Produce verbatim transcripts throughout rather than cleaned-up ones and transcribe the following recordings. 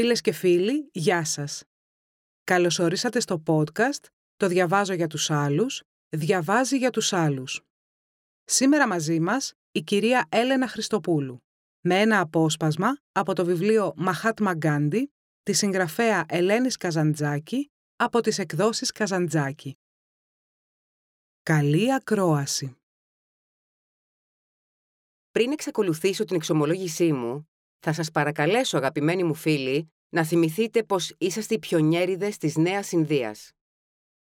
Φίλες και φίλοι, γεια σας. Καλώς ορίσατε στο podcast «Το διαβάζω για τους άλλους, διαβάζει για τους άλλους». Σήμερα μαζί μας η κυρία Έλενα Χριστοπούλου, με ένα απόσπασμα από το βιβλίο «Μαχάτμα Γκάντι» της συγγραφέα Ελένης Καζαντζάκη από τις εκδόσεις Καζαντζάκη. Καλή ακρόαση. Πριν εξακολουθήσω την εξομολόγησή μου, θα σας παρακαλέσω, αγαπημένοι μου φίλοι, να θυμηθείτε πως είσαστε οι πιονιέριδες της Νέας Ινδίας.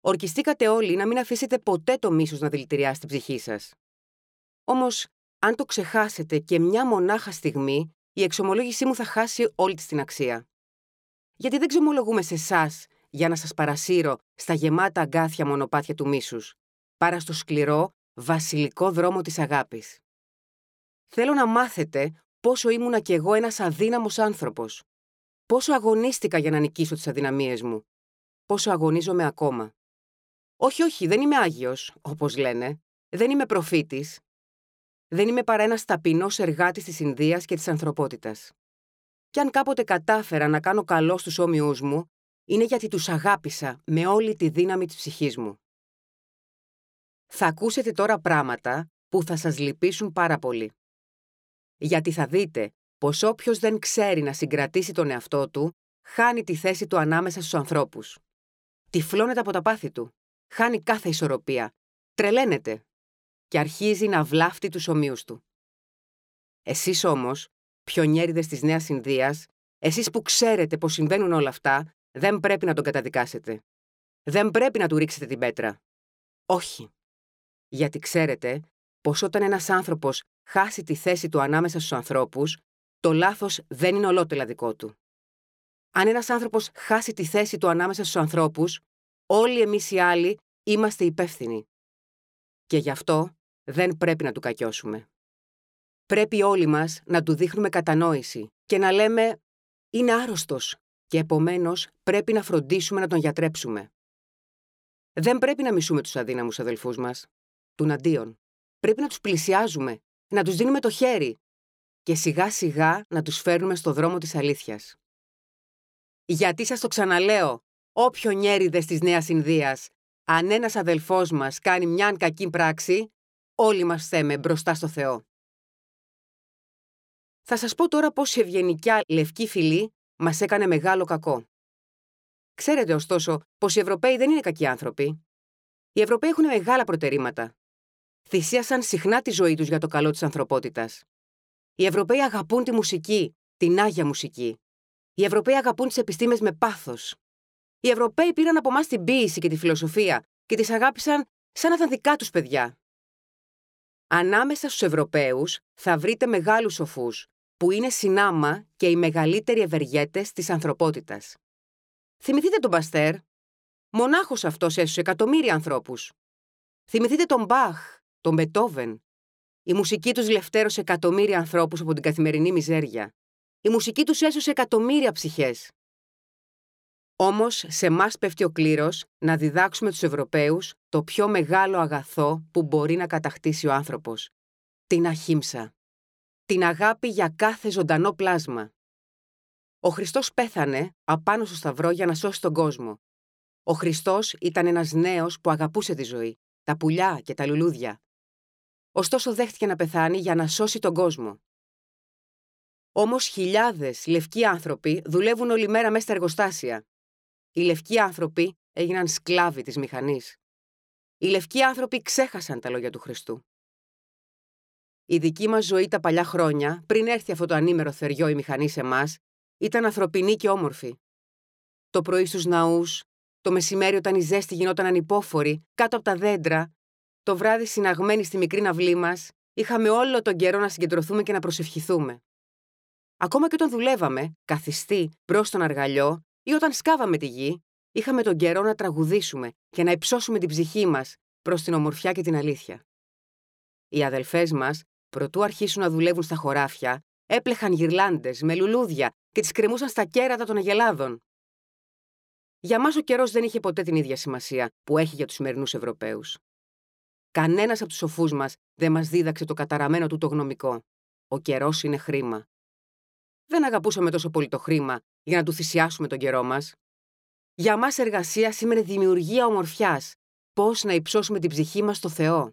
Ορκιστήκατε όλοι να μην αφήσετε ποτέ το μίσος να δηλητηριάσει την ψυχή σας. Όμως, αν το ξεχάσετε και μια μονάχα στιγμή, η εξομολόγησή μου θα χάσει όλη της την αξία. Γιατί δεν ξομολογούμε σε εσάς για να σας παρασύρω στα γεμάτα αγκάθια μονοπάτια του μίσους, παρά στο σκληρό, βασιλικό δρόμο της αγάπης. Θέλω να μάθετε πόσο ήμουνα κι εγώ ένας αδύναμος άνθρωπος. Πόσο αγωνίστηκα για να νικήσω τις αδυναμίες μου. Πόσο αγωνίζομαι ακόμα. Όχι, όχι, δεν είμαι άγιος, όπως λένε. Δεν είμαι προφήτης. Δεν είμαι παρά ένας ταπεινός εργάτης της Ινδίας και της ανθρωπότητας. Κι αν κάποτε κατάφερα να κάνω καλό στους όμοιούς μου, είναι γιατί τους αγάπησα με όλη τη δύναμη της ψυχής μου. Θα ακούσετε τώρα πράγματα που θα σας λυπήσουν πάρα πολύ. Γιατί θα δείτε πως όποιος δεν ξέρει να συγκρατήσει τον εαυτό του, χάνει τη θέση του ανάμεσα στους ανθρώπους. Τυφλώνεται από τα πάθη του, χάνει κάθε ισορροπία, τρελαίνεται και αρχίζει να βλάφτει τους ομοίους του. Εσείς όμως, πιονιέριδες της Νέας Ινδίας, εσείς που ξέρετε πως συμβαίνουν όλα αυτά, δεν πρέπει να τον καταδικάσετε. Δεν πρέπει να του ρίξετε την πέτρα. Όχι. Γιατί ξέρετε πως όταν ένας άνθρωπος χάσει τη θέση του ανάμεσα στους ανθρώπους, το λάθος δεν είναι ολότελα δικό του. Αν ένας άνθρωπος χάσει τη θέση του ανάμεσα στους ανθρώπους, όλοι εμείς οι άλλοι είμαστε υπεύθυνοι. Και γι' αυτό δεν πρέπει να του κακιώσουμε. Πρέπει όλοι μας να του δείχνουμε κατανόηση και να λέμε «Είναι άρρωστος» και επομένως πρέπει να φροντίσουμε να τον γιατρέψουμε. Δεν πρέπει να μισούμε τους αδύναμους αδελφούς μας, τουν αντίον. Πρέπει να τους πλησιάζουμε, να τους δίνουμε το χέρι και σιγά σιγά να τους φέρνουμε στο δρόμο της αλήθειας. Γιατί σας το ξαναλέω, ό πιονιέριδες της Νέας Ινδίας, αν ένας αδελφός μας κάνει μιαν κακή πράξη, όλοι μας θέμε μπροστά στο Θεό. Θα σας πω τώρα πώς η ευγενικιά λευκή φυλή μας έκανε μεγάλο κακό. Ξέρετε ωστόσο πως οι Ευρωπαίοι δεν είναι κακοί άνθρωποι. Οι Ευρωπαίοι έχουν μεγάλα προτερήματα. Θυσίασαν συχνά τη ζωή τους για το καλό της ανθρωπότητας. Οι Ευρωπαίοι αγαπούν τη μουσική, την άγια μουσική. Οι Ευρωπαίοι αγαπούν τις επιστήμες με πάθος. Οι Ευρωπαίοι πήραν από εμάς την ποίηση και τη φιλοσοφία και τις αγάπησαν σαν να ήταν δικά τους παιδιά. Ανάμεσα στους Ευρωπαίους θα βρείτε μεγάλους σοφούς, που είναι συνάμα και οι μεγαλύτεροι ευεργέτες της ανθρωπότητας. Θυμηθείτε τον Παστέρ. Μονάχος αυτός έσωσε εκατομμύρια ανθρώπους. Θυμηθείτε τον Μπαχ, τον Μπετόβεν. Η μουσική τους λευτέρωσε εκατομμύρια ανθρώπους από την καθημερινή μιζέρια. Η μουσική τους έσωσε εκατομμύρια ψυχές. Όμως, σε μας πέφτει ο κλήρος να διδάξουμε τους Ευρωπαίους το πιο μεγάλο αγαθό που μπορεί να κατακτήσει ο άνθρωπος. Την αχύμσα. Την αγάπη για κάθε ζωντανό πλάσμα. Ο Χριστός πέθανε απάνω στο σταυρό για να σώσει τον κόσμο. Ο Χριστός ήταν ένας νέος που αγαπούσε τη ζωή, τα πουλιά και τα λουλούδια. Ωστόσο δέχτηκε να πεθάνει για να σώσει τον κόσμο. Όμως χιλιάδες λευκοί άνθρωποι δουλεύουν όλη μέρα μέσα στα εργοστάσια. Οι λευκοί άνθρωποι έγιναν σκλάβοι της μηχανής. Οι λευκοί άνθρωποι ξέχασαν τα λόγια του Χριστού. Η δική μας ζωή τα παλιά χρόνια, πριν έρθει αυτό το ανήμερο θεριό η μηχανή σε μας, ήταν ανθρωπινή και όμορφη. Το πρωί στους ναούς, το μεσημέρι όταν η ζέστη γινόταν ανυπόφορη, κάτω από τα δέντρα, το βράδυ συναγμένοι στη μικρή ναυλή μας, είχαμε όλο τον καιρό να συγκεντρωθούμε και να προσευχηθούμε. Ακόμα και όταν δουλεύαμε, καθιστή, μπρος στον αργαλιό, ή όταν σκάβαμε τη γη, είχαμε τον καιρό να τραγουδήσουμε και να υψώσουμε την ψυχή μας προς την ομορφιά και την αλήθεια. Οι αδελφές μας, προτού αρχίσουν να δουλεύουν στα χωράφια, έπλεχαν γυρλάντες με λουλούδια και τις κρεμούσαν στα κέρατα των αγελάδων. Για μας ο καιρός δεν είχε ποτέ την ίδια σημασία που έχει για τους σημερινούς Ευρωπαίους. Κανένας από τους σοφούς μας δεν μας δίδαξε το καταραμένο τούτο γνωμικό. Ο καιρός είναι χρήμα. δεν αγαπούσαμε τόσο πολύ το χρήμα για να του θυσιάσουμε τον καιρό μας. Για μας εργασία σήμαινε δημιουργία ομορφιάς, πώς να υψώσουμε την ψυχή μας στο Θεό.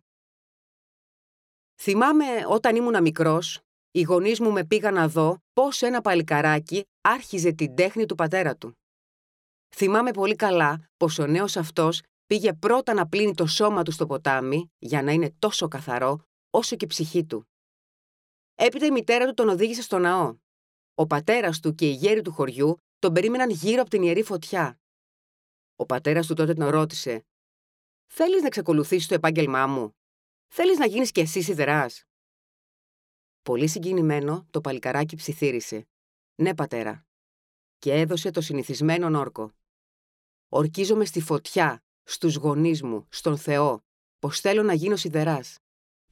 Θυμάμαι όταν ήμουνα μικρός, οι γονείς μου με πήγαν να δω πώς ένα παλικαράκι άρχιζε την τέχνη του πατέρα του. Θυμάμαι πολύ καλά πως ο νέος αυτός πήγε πρώτα να πλύνει το σώμα του στο ποτάμι για να είναι τόσο καθαρό όσο και η ψυχή του. Έπειτα η μητέρα του τον οδήγησε στο ναό. Ο πατέρας του και οι γέροι του χωριού τον περίμεναν γύρω από την ιερή φωτιά. Ο πατέρας του τότε τον ρώτησε: «Θέλεις να εξακολουθήσεις το επάγγελμά μου? Θέλεις να γίνεις και εσύ σιδεράς?» Πολύ συγκινημένο, το παλικαράκι ψιθύρισε: «Ναι, πατέρα», και έδωσε το συνηθισμένο όρκο. «Ορκίζομαι στη φωτιά, στους γονείς μου, στον Θεό, πως θέλω να γίνω σιδεράς,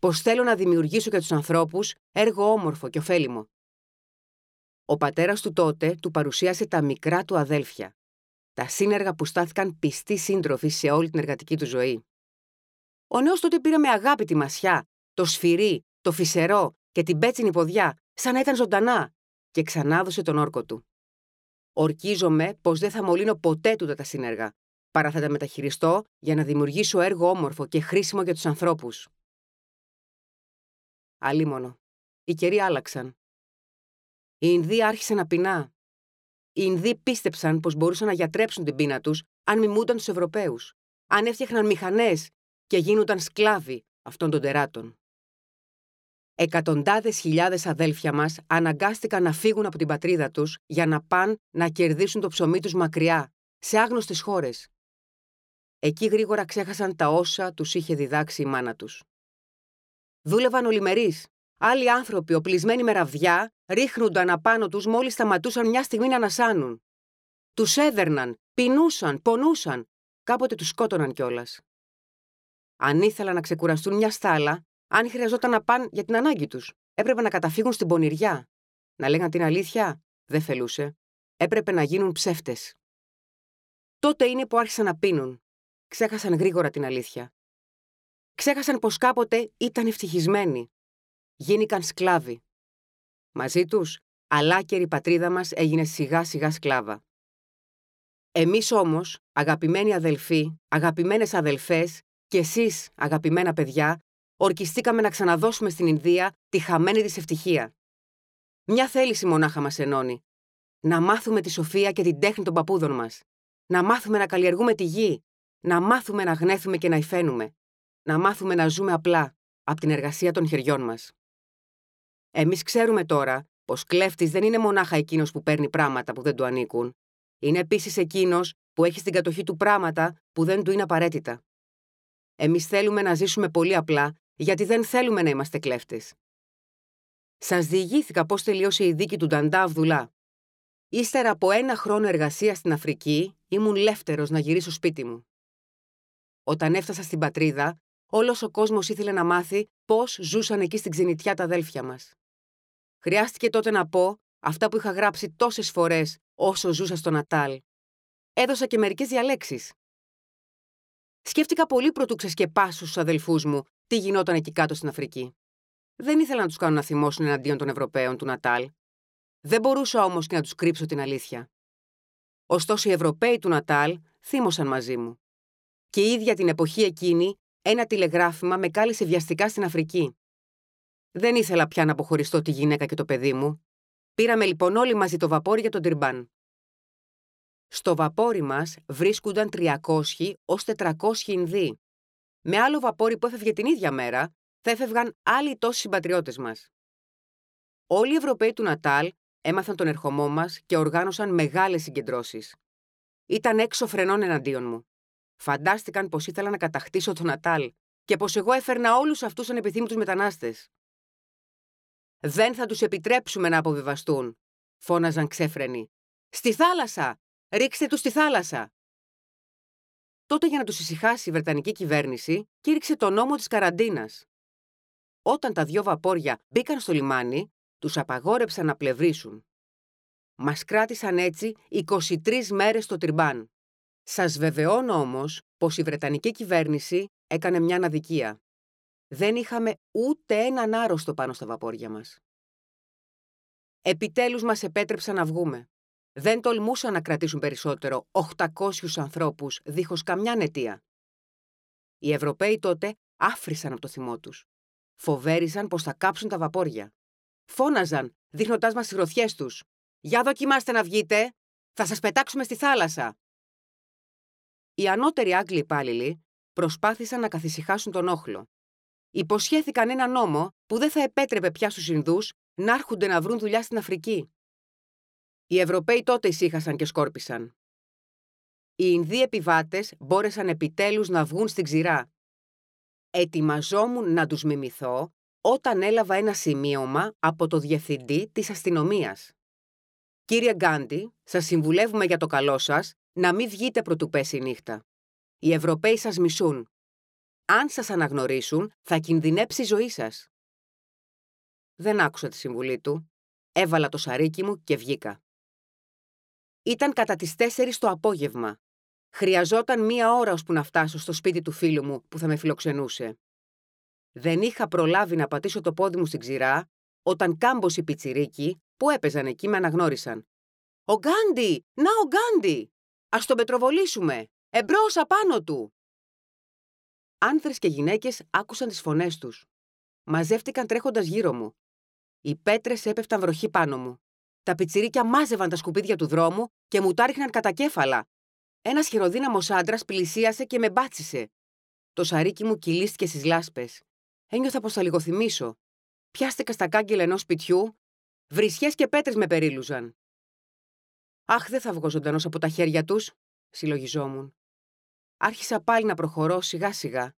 πως θέλω να δημιουργήσω για τους ανθρώπους έργο όμορφο και ωφέλιμο». Ο πατέρας του τότε του παρουσίασε τα μικρά του αδέλφια, τα σύνεργα που στάθηκαν πιστοί σύντροφοι σε όλη την εργατική του ζωή. Ο νέος τότε πήρε με αγάπη τη μασιά, το σφυρί, το φυσερό και την πέτσινη ποδιά, σαν να ήταν ζωντανά, και ξανάδωσε τον όρκο του: «Ορκίζομαι πως δεν θα μολύνω ποτέ τούτα τα σύνεργα, παρά θα τα μεταχειριστώ για να δημιουργήσω έργο όμορφο και χρήσιμο για τους ανθρώπους». Αλίμονο. Οι καιροί άλλαξαν. Οι Ινδοί άρχισαν να πεινά. Οι Ινδοί πίστεψαν πως μπορούσαν να γιατρέψουν την πείνα τους αν μιμούνταν τους Ευρωπαίους, αν έφτιαχναν μηχανές και γίνονταν σκλάβοι αυτών των τεράτων. Εκατοντάδες χιλιάδες αδέλφια μας αναγκάστηκαν να φύγουν από την πατρίδα τους για να πάνε να κερδίσουν το ψωμί τους μακριά, σε άγνωστες χώρες. Εκεί γρήγορα ξέχασαν τα όσα τους είχε διδάξει η μάνα τους. Δούλευαν ολημερείς. Άλλοι άνθρωποι, οπλισμένοι με ραβδιά, ρίχνονταν απάνω τους μόλις σταματούσαν μια στιγμή να ανασάνουν. Τους έδερναν, πεινούσαν, πονούσαν, κάποτε τους σκότωναν κιόλας. Αν ήθελαν να ξεκουραστούν μια στάλα, αν χρειαζόταν να πάνε για την ανάγκη τους, έπρεπε να καταφύγουν στην πονηριά. Να λέγαν την αλήθεια, δεν φελούσε. Έπρεπε να γίνουν ψεύτες. Τότε είναι που άρχισαν να πίνουν. Ξέχασαν γρήγορα την αλήθεια. Ξέχασαν πως κάποτε ήταν ευτυχισμένοι. Γίνηκαν σκλάβοι. Μαζί τους, αλάκερη πατρίδα μας έγινε σιγά σιγά σκλάβα. Εμείς όμως, αγαπημένοι αδελφοί, αγαπημένες αδελφές, και εσείς, αγαπημένα παιδιά, ορκιστήκαμε να ξαναδώσουμε στην Ινδία τη χαμένη της ευτυχία. Μια θέληση μονάχα μας ενώνει. Να μάθουμε τη σοφία και την τέχνη των παππούδων μας. Να μάθουμε να καλλιεργούμε τη γη. Να μάθουμε να γνέθουμε και να υφαίνουμε. Να μάθουμε να ζούμε απλά, από την εργασία των χεριών μας. Εμείς ξέρουμε τώρα πως κλέφτης δεν είναι μονάχα εκείνος που παίρνει πράγματα που δεν του ανήκουν. Είναι επίσης εκείνος που έχει στην κατοχή του πράγματα που δεν του είναι απαραίτητα. Εμείς θέλουμε να ζήσουμε πολύ απλά, γιατί δεν θέλουμε να είμαστε κλέφτες. Σας διηγήθηκα πώς τελείωσε η δίκη του Νταντά Αυδουλά. Ύστερα από ένα χρόνο εργασίας στην Αφρική, ήμουν λεύτερος να γυρίσω σπίτι μου. Όταν έφτασα στην πατρίδα, όλος ο κόσμος ήθελε να μάθει πώς ζούσαν εκεί στην ξενιτιά τα αδέλφια μας. Χρειάστηκε τότε να πω αυτά που είχα γράψει τόσες φορές όσο ζούσα στο Νατάλ. Έδωσα και μερικές διαλέξεις. Σκέφτηκα πολύ πρωτού ξεσκεπάσω στους αδελφούς μου τι γινόταν εκεί κάτω στην Αφρική. Δεν ήθελα να τους κάνω να θυμώσουν εναντίον των Ευρωπαίων του Νατάλ. Δεν μπορούσα όμως και να τους κρύψω την αλήθεια. Ωστόσο οι Ευρωπαίοι του Νατάλ θύμωσαν μαζί μου. Και η ίδια την εποχή εκείνη ένα τηλεγράφημα με κάλεσε βιαστικά στην Αφρική. Δεν ήθελα πια να αποχωριστώ τη γυναίκα και το παιδί μου. Πήραμε λοιπόν όλοι μαζί το βαπόρι για τον Τριμπάν. Στο βαπόρι μας βρίσκονταν τριακόσιοι έως τετρακόσιοι Ινδοί. Με άλλο βαπόρι που έφευγε την ίδια μέρα, θα έφευγαν άλλοι τόσοι συμπατριώτες μας. Όλοι οι Ευρωπαίοι του Νατάλ έμαθαν τον ερχομό μας και οργάνωσαν μεγάλες συγκεντρώσεις. Ήταν έξω φρενών εναντίον μου. Φαντάστηκαν πως ήθελα να κατακτήσω τον Νατάλ και πως εγώ έφερνα όλους αυτούς τους ανεπιθύμητους μετανάστες. «Δεν θα τους επιτρέψουμε να αποβιβαστούν», φώναζαν ξέφρενοι. «Στη θάλασσα! Ρίξτε τους στη θάλασσα!» Τότε για να τους ησυχάσει η Βρετανική κυβέρνηση κήρυξε το νόμο της καραντίνας. Όταν τα δυο βαπόρια μπήκαν στο λιμάνι, τους απαγόρεψαν να πλευρίσουν. Μας κράτησαν έτσι είκοσι τρεις μέρες στο Τριμπάν. Σας βεβαιώνω όμως πως η Βρετανική κυβέρνηση έκανε μια αναδικία. Δεν είχαμε ούτε έναν άρρωστο πάνω στα βαπόρια μας. Επιτέλους μας επέτρεψαν να βγούμε. Δεν τολμούσαν να κρατήσουν περισσότερο οκτακόσιους ανθρώπους δίχως καμιά αιτία. Οι Ευρωπαίοι τότε άφρησαν από το θυμό τους. Φοβέρισαν πως θα κάψουν τα βαπόρια. Φώναζαν, δείχνοντάς μας τις γροθιές τους. «Για δοκιμάστε να βγείτε! Θα σας πετάξουμε στη θάλασσα!» Οι ανώτεροι Άγγλοι υπάλληλοι προσπάθησαν να καθησυχάσουν τον όχλο. Υποσχέθηκαν ένα νόμο που δεν θα επέτρεπε πια στους Ινδούς να έρχονται να βρουν δουλειά στην Αφρική. Οι Ευρωπαίοι τότε ησύχασαν και σκόρπισαν. Οι Ινδοί επιβάτες μπόρεσαν επιτέλους να βγουν στην ξηρά. Ετοιμαζόμουν να τους μιμηθώ όταν έλαβα ένα σημείωμα από το Διευθυντή της Αστυνομίας. «Κύριε Γκάντι, σας συμβουλεύουμε για το καλό σας να μην βγείτε προτού πέσει η νύχτα. Οι Ευρωπαίοι σας μισούν. Αν σας αναγνωρίσουν, θα κινδυνέψει η ζωή σας». Δεν άκουσα τη συμβουλή του. Έβαλα το σαρίκι μου και βγήκα. Ήταν κατά τις τέσσερις το απόγευμα. Χρειαζόταν μία ώρα ώσπου να φτάσω στο σπίτι του φίλου μου που θα με φιλοξενούσε. Δεν είχα προλάβει να πατήσω το πόδι μου στην ξηρά, όταν κάμποσοι πιτσιρίκοι που έπαιζαν εκεί με αναγνώρισαν. «Ο Γκάντι! Να ο Γκάντι! Ας τον πετροβολήσουμε! Εμπρός απάνω του!» Άνθρες και γυναίκες άκουσαν τις φωνές τους. Μαζεύτηκαν τρέχοντας γύρω μου. Οι πέτρες έπεφταν βροχή πάνω μου. Τα πιτσιρίκια μάζευαν τα σκουπίδια του δρόμου και μου τα ρίχναν κατά κέφαλα. Ένας χειροδύναμος άντρας πλησίασε και με μπάτσισε. Το σαρίκι μου κυλίστηκε στις λάσπες. Ένιωθα πως θα λιγοθυμήσω. Πιάστηκα στα κάγκελα ενός σπιτιού. Βρισιές και πέτρες με περίλουζαν. «Αχ, δεν θα βγω ζωντανός από τα χέρια τους», συλλογιζόμουν. Άρχισα πάλι να προχωρώ σιγά-σιγά.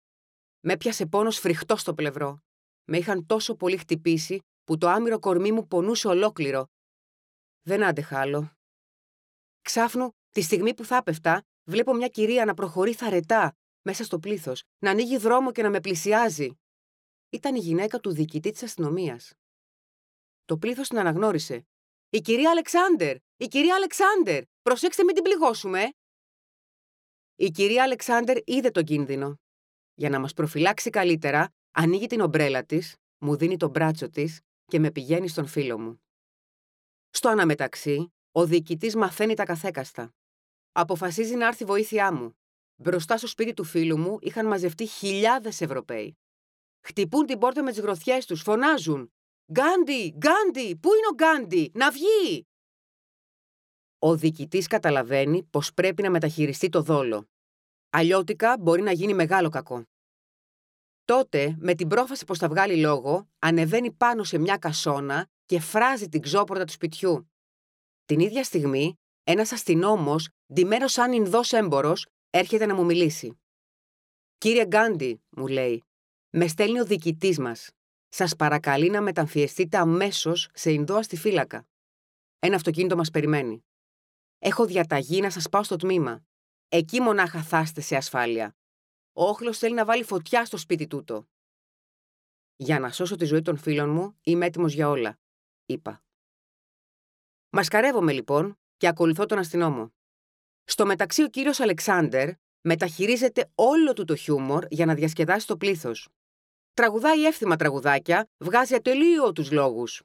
Με πιάσε πόνος φρικτό στο πλευρό. Με είχαν τόσο πολύ χτυπήσει που το άμυρο κορμί μου πονούσε ολόκληρο. Δεν άντεχα άλλο. Ξάφνου, τη στιγμή που θα πέφτα, βλέπω μια κυρία να προχωρεί θαρετά μέσα στο πλήθος, να ανοίγει δρόμο και να με πλησιάζει. Ήταν η γυναίκα του διοικητή της αστυνομίας. Το πλήθος την αναγνώρισε. «Η κυρία Αλεξάντερ! Η κυρία Αλεξάντερ! Προσέξτε μην την πληγώσουμε!» Η κυρία Αλεξάντερ είδε τον κίνδυνο. Για να μας προφυλάξει καλύτερα, ανοίγει την ομπρέλα της, μου δίνει τον μπράτσο της και με πηγαίνει στον φίλο μου. Στο αναμεταξύ, ο διοικητής μαθαίνει τα καθέκαστα. Αποφασίζει να έρθει βοήθειά μου. Μπροστά στο σπίτι του φίλου μου είχαν μαζευτεί χιλιάδες Ευρωπαίοι. Χτυπούν την πόρτα με τις γροθιές τους, φωνάζουν. «Γκάντι! Γκάντι! Πού είναι ο Γκάντι! Να βγει!» Ο διοικητής καταλαβαίνει πως πρέπει να μεταχειριστεί το δόλο. Αλλιώτικα μπορεί να γίνει μεγάλο κακό. Τότε, με την πρόφαση πως θα βγάλει λόγο, ανεβαίνει πάνω σε μια κασόνα και φράζει την ξόπορτα του σπιτιού. Την ίδια στιγμή, ένας αστυνόμος, ντυμένος σαν Ινδός έμπορος, έρχεται να μου μιλήσει. «Κύριε Γκάντι», μου λέει, «με στέλνει ο διοικητής μας. Σας παρακαλεί να μεταμφιεστείτε αμέσως σε Ινδό αστιφύλακα. Ένα αυτοκίνητο μας περιμένει. Έχω διαταγή να σας πάω στο τμήμα. Εκεί μονάχα θα είστε σε ασφάλεια. Ο όχλος θέλει να βάλει φωτιά στο σπίτι τούτο». «Για να σώσω τη ζωή των φίλων μου, είμαι έτοιμος για όλα», είπα. Μασκαρεύομαι λοιπόν και ακολουθώ τον αστυνόμο. Στο μεταξύ ο κύριος Αλεξάντερ μεταχειρίζεται όλο του το χιούμορ για να διασκεδάσει το πλήθος. Τραγουδάει εύθυμα τραγουδάκια, βγάζει ατελείωτους λόγους.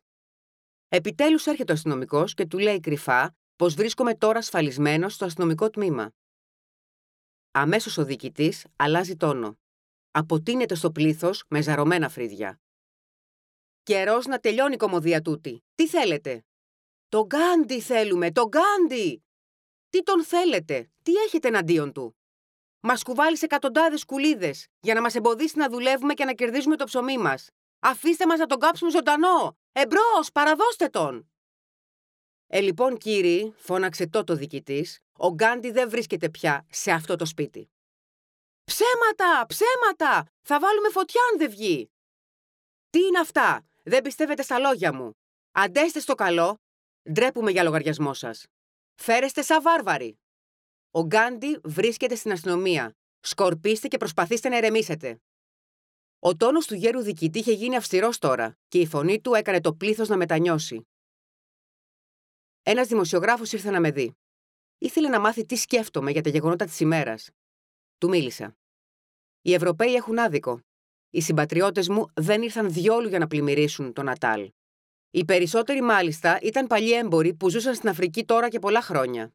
Επιτέλους έρχεται ο αστυνομικός και του λέει κρυφά πως βρίσκομαι τώρα ασφαλισμένος στο αστυνομικό τμήμα. Αμέσως ο διοικητής αλλάζει τόνο. Αποτείνεται στο πλήθος με ζαρωμένα φρύδια. «Καιρός να τελειώνει η κωμωδία τούτη. Τι θέλετε?» «Το Γκάντι θέλουμε, το Γκάντι!» «Τι τον θέλετε, τι έχετε εναντίον του?» «Μας κουβάλει σε εκατοντάδες κουλίδες για να μας εμποδίσει να δουλεύουμε και να κερδίζουμε το ψωμί μας. Αφήστε μας να τον κάψουμε ζωντανό! Εμπρός, παραδώστε τον!» «Ε, λοιπόν, κύριοι», φώναξε τότε ο διοικητής, «ο Γκάντι δεν βρίσκεται πια σε αυτό το σπίτι». «Ψέματα, ψέματα! Θα βάλουμε φωτιά αν δεν βγει!» «Τι είναι αυτά, δεν πιστεύετε στα λόγια μου. Αντέστε στο καλό, ντρέπουμε για λογαριασμό σας. Φέρεστε σαν βάρβαροι. Ο Γκάντι βρίσκεται στην αστυνομία. Σκορπίστε και προσπαθήστε να ερεμήσετε». Ο τόνος του γέρου διοικητή είχε γίνει αυστηρός τώρα και η φωνή του έκανε το πλήθος να μετανιώσει. Ένας δημοσιογράφος ήρθε να με δει. Ήθελε να μάθει τι σκέφτομαι για τα γεγονότα της ημέρας. Του μίλησα. «Οι Ευρωπαίοι έχουν άδικο. Οι συμπατριώτες μου δεν ήρθαν διόλου για να πλημμυρίσουν τον Νατάλ. Οι περισσότεροι μάλιστα ήταν παλιοί έμποροι που ζούσαν στην Αφρική τώρα και πολλά χρόνια.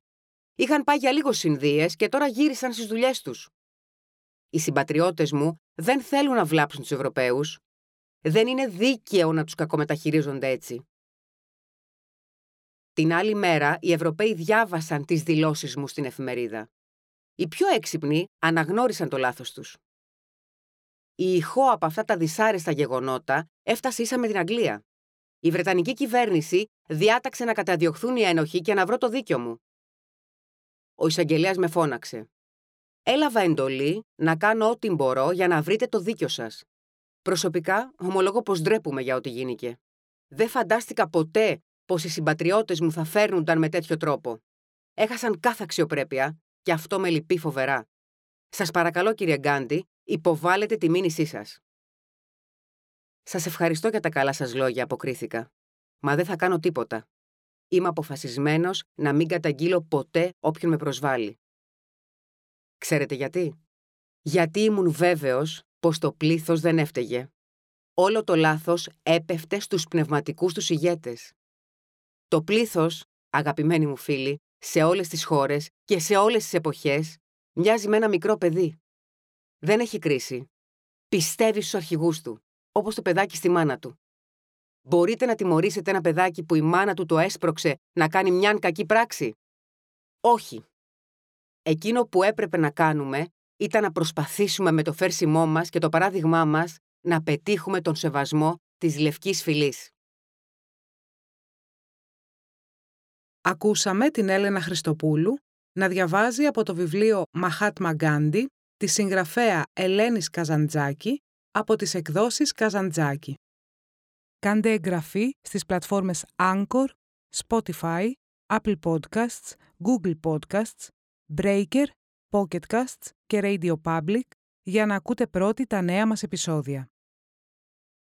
Είχαν πάει για λίγο Ινδίες και τώρα γύρισαν στις δουλειές τους. Οι συμπατριώτες μου δεν θέλουν να βλάψουν τους Ευρωπαίους. Δεν είναι δίκαιο να τους κακομεταχειρίζονται έτσι. Την άλλη μέρα, οι Ευρωπαίοι διάβασαν τις δηλώσεις μου στην εφημερίδα. Οι πιο έξυπνοι αναγνώρισαν το λάθος τους. Η ηχό από αυτά τα δυσάρεστα γεγονότα έφτασε ίσα με την Αγγλία. Η Βρετανική κυβέρνηση διάταξε να καταδιωχθούν οι ένοχοι και να βρω το δίκιο μου. Ο εισαγγελέας με φώναξε. Έλαβα εντολή να κάνω ό,τι μπορώ για να βρείτε το δίκιο σας. Προσωπικά, ομολογώ πως ντρέπομαι για ό,τι γίνηκε. Δεν φαντάστηκα ποτέ πως οι συμπατριώτες μου θα φέρνονταν με τέτοιο τρόπο. Έχασαν κάθε αξιοπρέπεια και αυτό με λυπεί φοβερά. Σας παρακαλώ, κύριε Γκάντι, υποβάλλετε τη μήνυσή σας. Σας ευχαριστώ για τα καλά σας λόγια, αποκρίθηκα. Μα δεν θα κάνω τίποτα. Είμαι αποφασισμένος να μην καταγγείλω ποτέ όποιον με προσβάλλει. Ξέρετε γιατί? Γιατί ήμουν βέβαιος πως το πλήθος δεν έφταιγε. Όλο το λάθος έπεφτε στους πνευματικούς τους ηγέτες. Το πλήθος, αγαπημένοι μου φίλοι, σε όλες τις χώρες και σε όλες τις εποχές, μοιάζει με ένα μικρό παιδί. Δεν έχει κρίση. Πιστεύει στους αρχηγούς του, όπως το παιδάκι στη μάνα του. Μπορείτε να τιμωρήσετε ένα παιδάκι που η μάνα του το έσπρωξε να κάνει μιαν κακή πράξη? Όχι. Εκείνο που έπρεπε να κάνουμε ήταν να προσπαθήσουμε με το φέρσιμό μας και το παράδειγμά μας να πετύχουμε τον σεβασμό της λευκής φυλής. Ακούσαμε την Έλενα Χριστοπούλου να διαβάζει από το βιβλίο «Μαχάτμα Γκάντι» τη συγγραφέα Ελένης Καζαντζάκη από τις εκδόσεις Καζαντζάκη. Κάντε εγγραφή στις πλατφόρμες Anchor, Spotify, Apple Podcasts, Google Podcasts, Breaker, Pocketcasts και Radio Public για να ακούτε πρώτοι τα νέα μας επεισόδια.